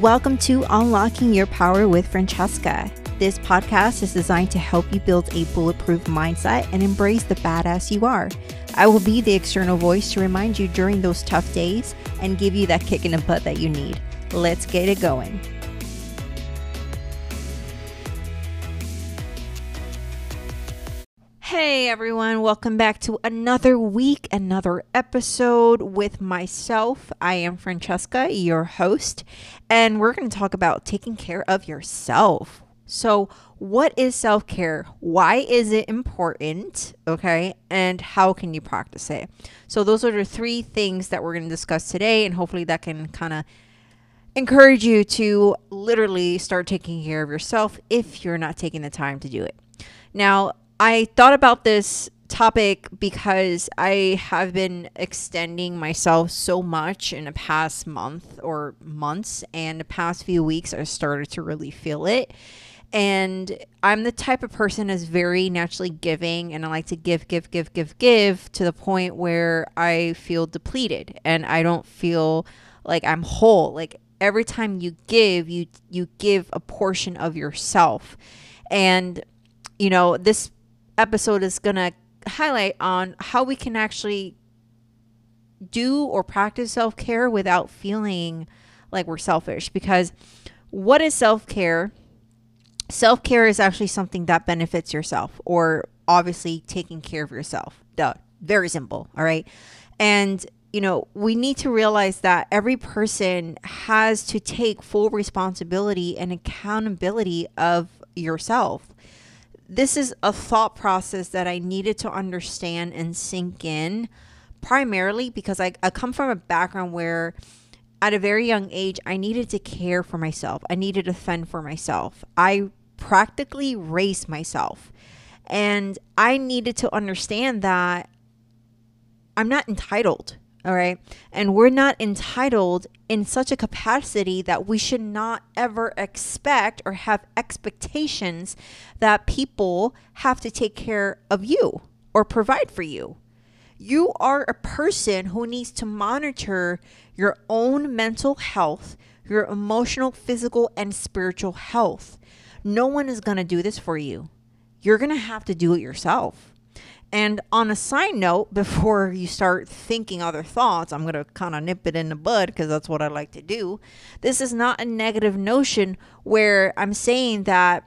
Welcome to Unlocking Your Power with Fransheska. This podcast is designed to help you build a bulletproof mindset and embrace the badass you are. I will be the external voice to remind you during those tough days and give you that kick in the butt that you need. Let's get it going. Hey everyone, welcome back to another week, another episode with myself. I am Fransheska, your host, and we're going to talk about taking care of yourself. So what is self-care? Why is it important? Okay. And how can you practice it? So those are the three things that we're going to discuss today, and hopefully that can kind of encourage you to literally start taking care of yourself if you're not taking the time to do it. Now, I thought about this topic because I have been extending myself so much in the past month or months, and the past few weeks I started to really feel it. And I'm the type of person that's very naturally giving, and I like to give to the point where I feel depleted and I don't feel like I'm whole. Like every time you give, you give a portion of yourself. And you know, this episode is going to highlight on how we can actually do or practice self-care without feeling like we're selfish. Because what is self-care? Self-care is actually something that benefits yourself, or obviously taking care of yourself. Duh. Very simple. All right. And, you know, we need to realize that every person has to take full responsibility and accountability of yourself. This is a thought process that I needed to understand and sink in, primarily because I come from a background where at a very young age, I needed to care for myself. I needed to fend for myself. I practically raised myself, and I needed to understand that I'm not entitled. All right. And we're not entitled in such a capacity that we should not ever expect or have expectations that people have to take care of you or provide for you. You are a person who needs to monitor your own mental health, your emotional, physical, and spiritual health. No one is going to do this for you. You're going to have to do it yourself. And on a side note, before you start thinking other thoughts, I'm going to kind of nip it in the bud because that's what I like to do. This is not a negative notion where I'm saying that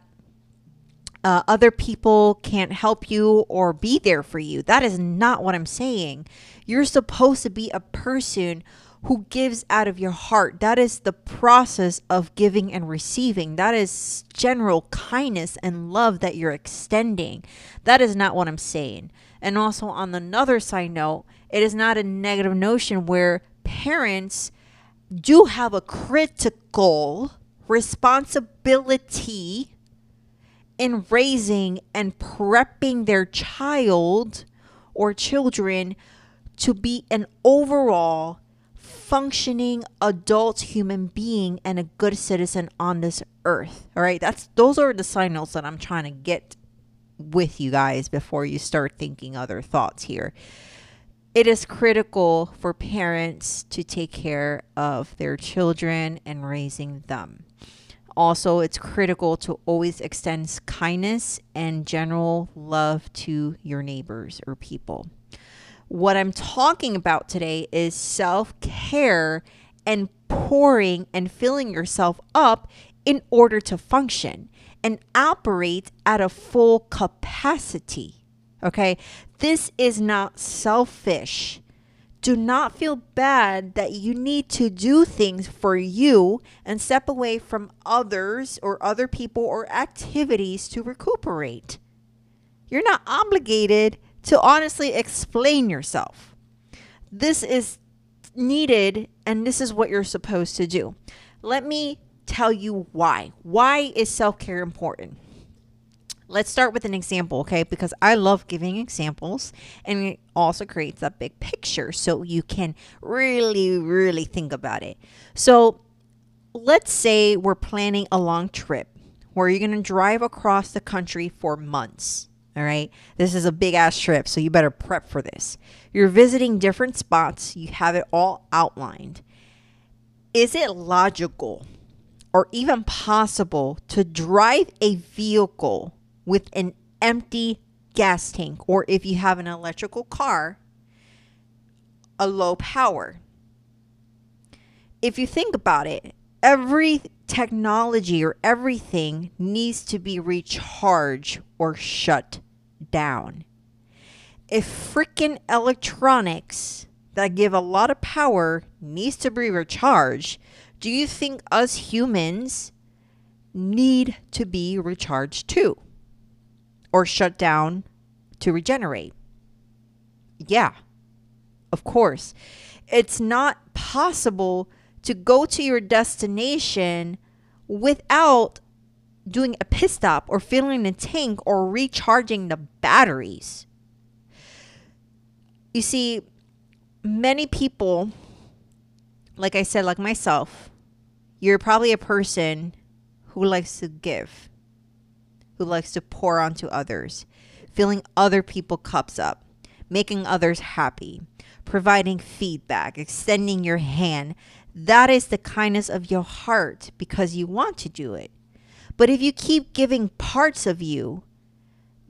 other people can't help you or be there for you. That is not what I'm saying. You're supposed to be a person who gives out of your heart. That is the process of giving and receiving. That is general kindness and love that you're extending. That is not what I'm saying. And also on another side note, it is not a negative notion where parents do have a critical responsibility in raising and prepping their child or children to be an overall functioning adult human being and a good citizen on this earth. All right. Those are the signals that I'm trying to get with you guys before you start thinking other thoughts here. It is critical for parents to take care of their children and raising them. Also, it's critical to always extend kindness and general love to your neighbors or people. What I'm talking about today is self-care and pouring and filling yourself up in order to function and operate at a full capacity. Okay? This is not selfish. Do not feel bad that you need to do things for you and step away from others or other people or activities to recuperate. You're not obligated to honestly explain yourself. This is needed, and this is what you're supposed to do. Let me tell you why. Why is self-care important? Let's start with an example, okay? Because I love giving examples, and it also creates a big picture so you can really, really think about it. So let's say we're planning a long trip where you're gonna drive across the country for months. All right. This is a big ass trip, so you better prep for this. You're visiting different spots. You have it all outlined. Is it logical or even possible to drive a vehicle with an empty gas tank, or if you have an electrical car, a low power. If you think about it, every technology or everything needs to be recharged or shut down. If freaking electronics that give a lot of power needs to be recharged, do you think us humans need to be recharged too? Or shut down to regenerate? Yeah, of course. It's not possible to go to your destination without doing a pit stop or filling the tank or recharging the batteries. You see, many people, like I said, like myself, you're probably a person who likes to give, who likes to pour onto others, filling other people's cups up, making others happy, providing feedback, extending your hand. That is the kindness of your heart because you want to do it. But if you keep giving parts of you,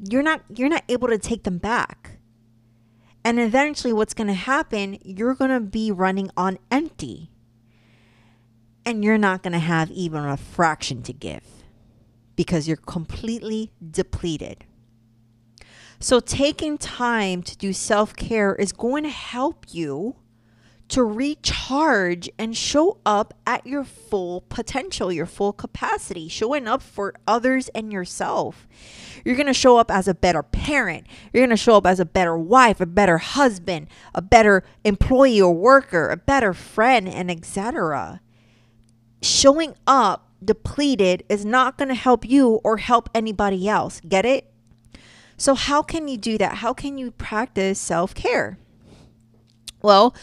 you're not able to take them back. And eventually what's going to happen, you're going to be running on empty. And you're not going to have even a fraction to give, because you're completely depleted. So taking time to do self-care is going to help you to recharge and show up at your full potential, your full capacity, showing up for others and yourself. You're going to show up as a better parent. You're going to show up as a better wife, a better husband, a better employee or worker, a better friend, and etc. Showing up depleted is not going to help you or help anybody else. Get it? So how can you do that? How can you practice self-care? Well,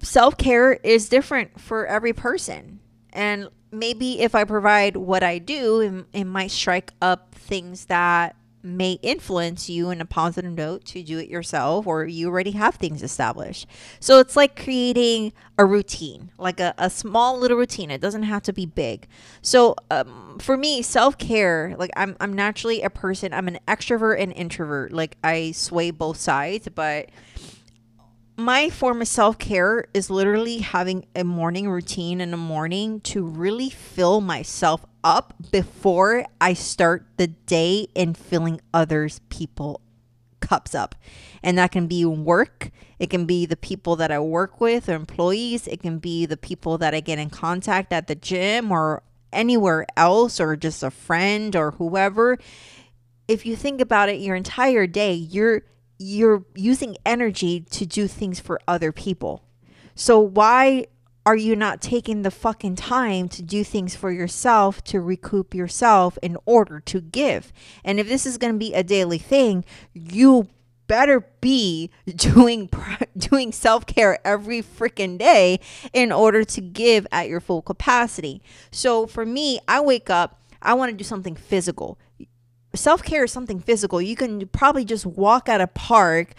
self-care is different for every person. And maybe if I provide what I do, it might strike up things that may influence you in a positive note to do it yourself, or you already have things established. So it's like creating a routine, like a small little routine. It doesn't have to be big. So for me, self-care, like I'm naturally a person, I'm an extrovert and introvert. Like I sway both sides, but my form of self-care is literally having a morning routine in the morning to really fill myself up before I start the day and filling others people cups up. And that can be work. It can be the people that I work with or employees. It can be the people that I get in contact at the gym or anywhere else, or just a friend or whoever. If you think about it, your entire day, you're using energy to do things for other people. So why are you not taking the fucking time to do things for yourself, to recoup yourself in order to give? And if this is going to be a daily thing, you better be doing self-care every freaking day in order to give at your full capacity. So for me, I wake up, I want to do something physical. Self-care is something physical. You can probably just walk at a park,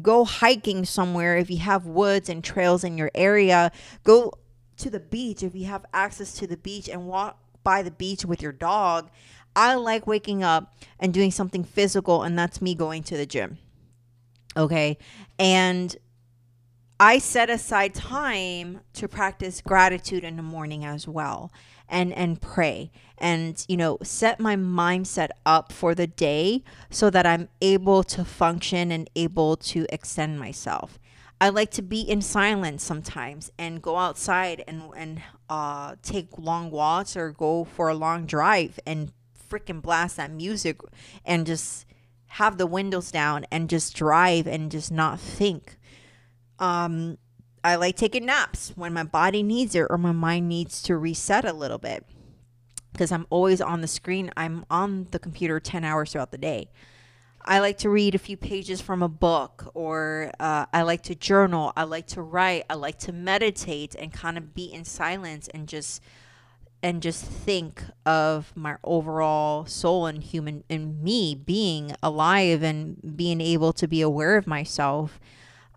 go hiking somewhere if you have woods and trails in your area, go to the beach if you have access to the beach, and walk by the beach with your dog. I like waking up and doing something physical, and that's me going to the gym. Okay. And I set aside time to practice gratitude in the morning as well. And pray, and set my mindset up for the day so that I'm able to function and able to extend myself. I like to be in silence sometimes and go outside and take long walks or go for a long drive and freaking blast that music and just have the windows down and just drive and just not think. I like taking naps when my body needs it or my mind needs to reset a little bit, because I'm always on the screen. I'm on the computer 10 hours throughout the day. I like to read a few pages from a book, or I like to journal. I like to write. I like to meditate and kind of be in silence and just think of my overall soul and human and me being alive and being able to be aware of myself.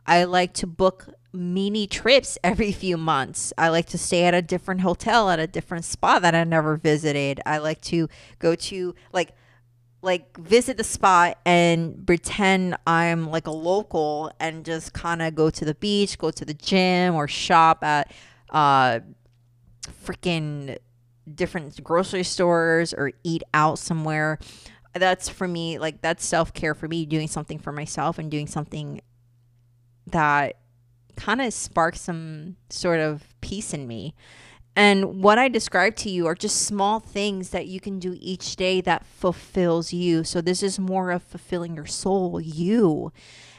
I like to book mini trips every few months. I like to stay at a different hotel at a different spa that I never visited. I like to go to like visit the spot and pretend I'm like a local and just kind of go to the beach, go to the gym, or shop at freaking different grocery stores or eat out somewhere. That's for me, like that's self-care for me, doing something for myself and doing something that kind of sparks some sort of peace in me. And what I described to you are just small things that you can do each day that fulfills you. So this is more of fulfilling your soul, you.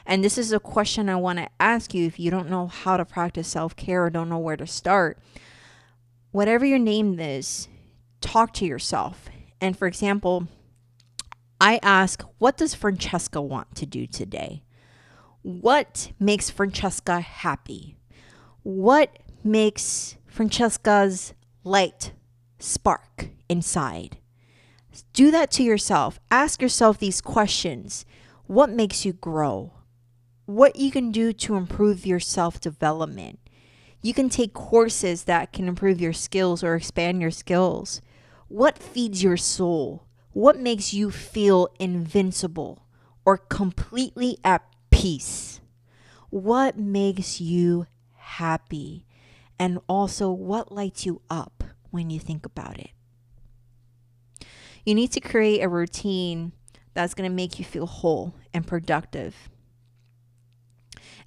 And this is a question I want to ask you if you don't know how to practice self-care or don't know where to start. Whatever your name is, talk to yourself. And for example, I ask, what does Fransheska want to do today? What makes Fransheska happy? What makes Fransheska's light spark inside? Do that to yourself. Ask yourself these questions. What makes you grow? What you can do to improve your self-development? You can take courses that can improve your skills or expand your skills. What feeds your soul? What makes you feel invincible or completely at peace? What makes you happy? And also, what lights you up when you think about it? You need to create a routine that's going to make you feel whole and productive.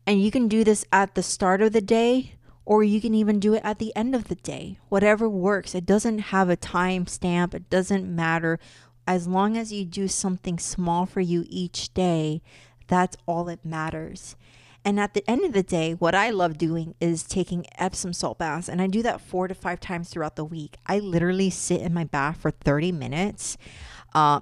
And you can do this at the start of the day, or you can even do it at the end of the day. Whatever works. It doesn't have a time stamp. It doesn't matter. As long as you do something small for you each day, that's all that matters. And at the end of the day, what I love doing is taking Epsom salt baths. And I do that 4 to 5 times throughout the week. I literally sit in my bath for 30 minutes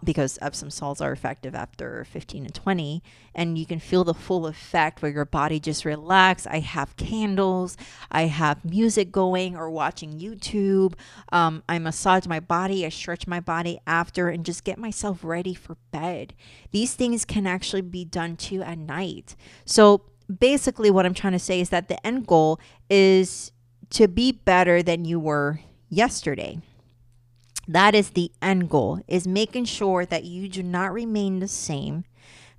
because Epsom salts are effective after 15 and 20. And you can feel the full effect where your body just relaxes. I have candles. I have music going or watching YouTube. I massage my body. I stretch my body after and just get myself ready for bed. These things can actually be done too at night. So basically what I'm trying to say is that the end goal is to be better than you were yesterday. That is the end goal, is making sure that you do not remain the same,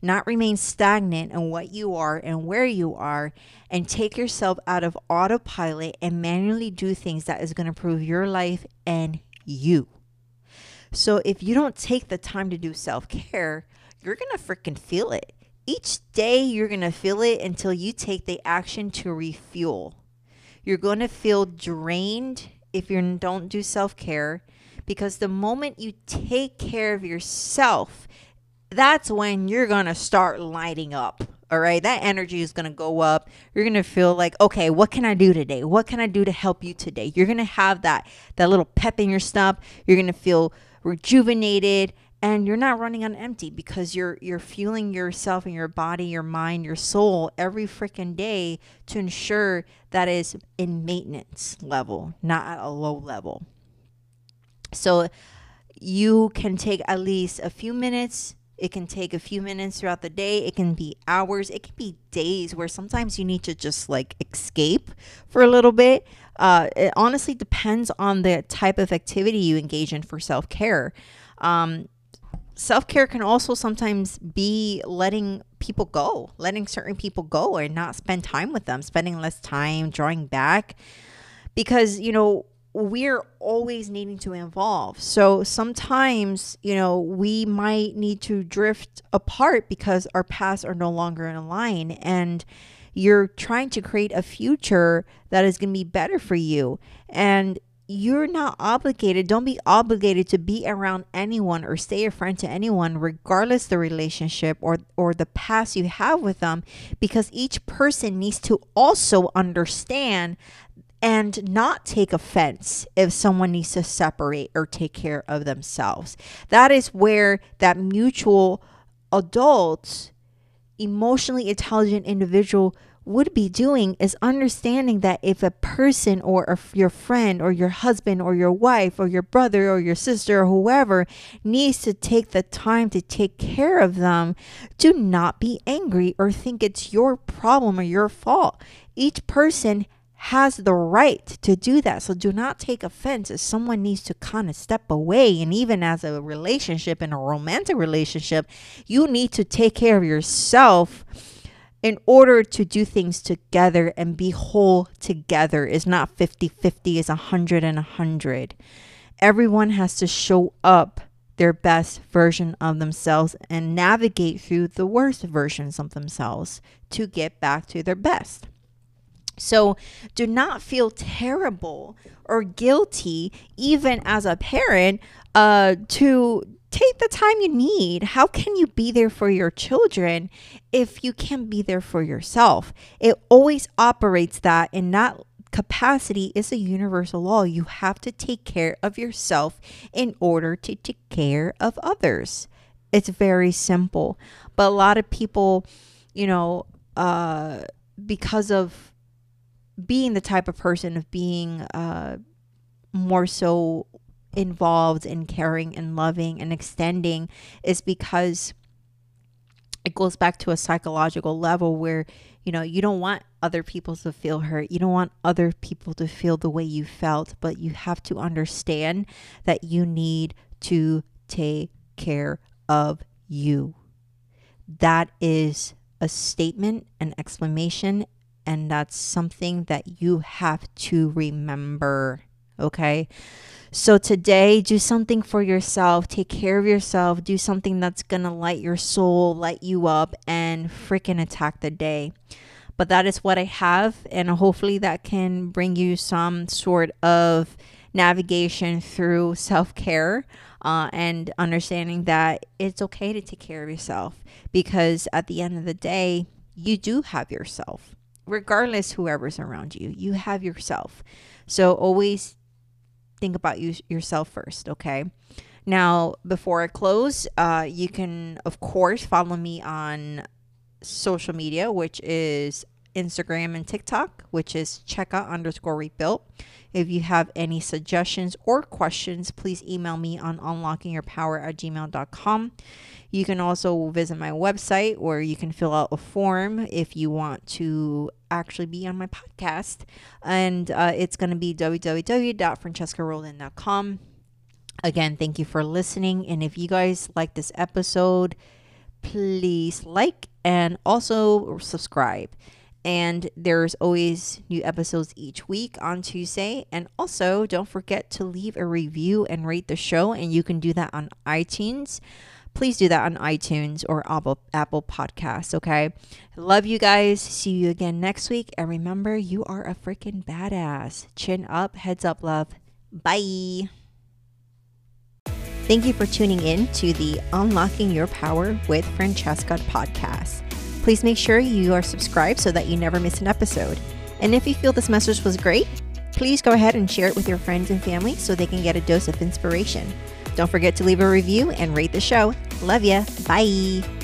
not remain stagnant in what you are and where you are, and take yourself out of autopilot and manually do things that is going to improve your life and you. So if you don't take the time to do self-care, you're going to freaking feel it. Each day you're going to feel it until you take the action to refuel. You're going to feel drained if you don't do self-care. Because the moment you take care of yourself, that's when you're going to start lighting up. All right. That energy is going to go up. You're going to feel like, okay, what can I do today? What can I do to help you today? You're going to have that little pep in your step. You're going to feel rejuvenated, and you're not running on empty because you're fueling yourself and your body, your mind, your soul every freaking day to ensure that is in maintenance level, not at a low level. So you can take at least a few minutes. It can take a few minutes throughout the day. It can be hours. It can be days where sometimes you need to just like escape for a little bit. It honestly depends on the type of activity you engage in for self-care. Self-care can also sometimes be letting certain people go and not spend time with them, spending less time, drawing back, because, you know, we're always needing to evolve. So sometimes, you know, we might need to drift apart because our paths are no longer in line, and you're trying to create a future that is going to be better for you. And you're not obligated. Don't be obligated to be around anyone or stay a friend to anyone, regardless the relationship or the past you have with them, because each person needs to also understand and not take offense if someone needs to separate or take care of themselves. That is where that mutual adult, emotionally intelligent individual would be doing is understanding that if a person or if your friend or your husband or your wife or your brother or your sister or whoever needs to take the time to take care of them, do not be angry or think it's your problem or your fault. Each person has the right to do that. So do not take offense if someone needs to kind of step away. And even as a relationship, in a romantic relationship, you need to take care of yourself in order to do things together and be whole together. It's not 50-50, it's 100-100. Everyone has to show up their best version of themselves and navigate through the worst versions of themselves to get back to their best. So do not feel terrible or guilty, even as a parent, to take the time you need. How can you be there for your children if you can't be there for yourself? It always operates that, and that capacity is a universal law. You have to take care of yourself in order to take care of others. It's very simple. But a lot of people, because of being the type of person, of being more so involved in caring and loving and extending, is because it goes back to a psychological level where, you don't want other people to feel hurt. You don't want other people to feel the way you felt, but you have to understand that you need to take care of you. That is a statement, an exclamation, and that's something that you have to remember, okay? So today, do something for yourself. Take care of yourself. Do something that's going to light your soul, light you up, and freaking attack the day. But that is what I have, and hopefully that can bring you some sort of navigation through self-care and understanding that it's okay to take care of yourself, because at the end of the day, you do have yourself. Regardless, whoever's around you, you have yourself. So always think about yourself first, okay? Now, before I close, you can, of course, follow me on social media, which is Instagram and TikTok, which is Cheka_rebuilt. If you have any suggestions or questions, please email me on unlockingyourpower@gmail.com. You can also visit my website, where you can fill out a form if you want to actually be on my podcast. And it's going to be www.fransheskaroldan.com. Again, thank you for listening. And if you guys like this episode, please like and also subscribe. And there's always new episodes each week on Tuesday. And also, don't forget to leave a review and rate the show. And you can do that on iTunes. Please do that on iTunes or Apple Podcasts, okay? Love you guys. See you again next week. And remember, you are a freaking badass. Chin up, heads up, love. Bye. Thank you for tuning in to the Unlocking Your Power with Fransheska podcast. Please make sure you are subscribed so that you never miss an episode. And if you feel this message was great, please go ahead and share it with your friends and family so they can get a dose of inspiration. Don't forget to leave a review and rate the show. Love ya. Bye.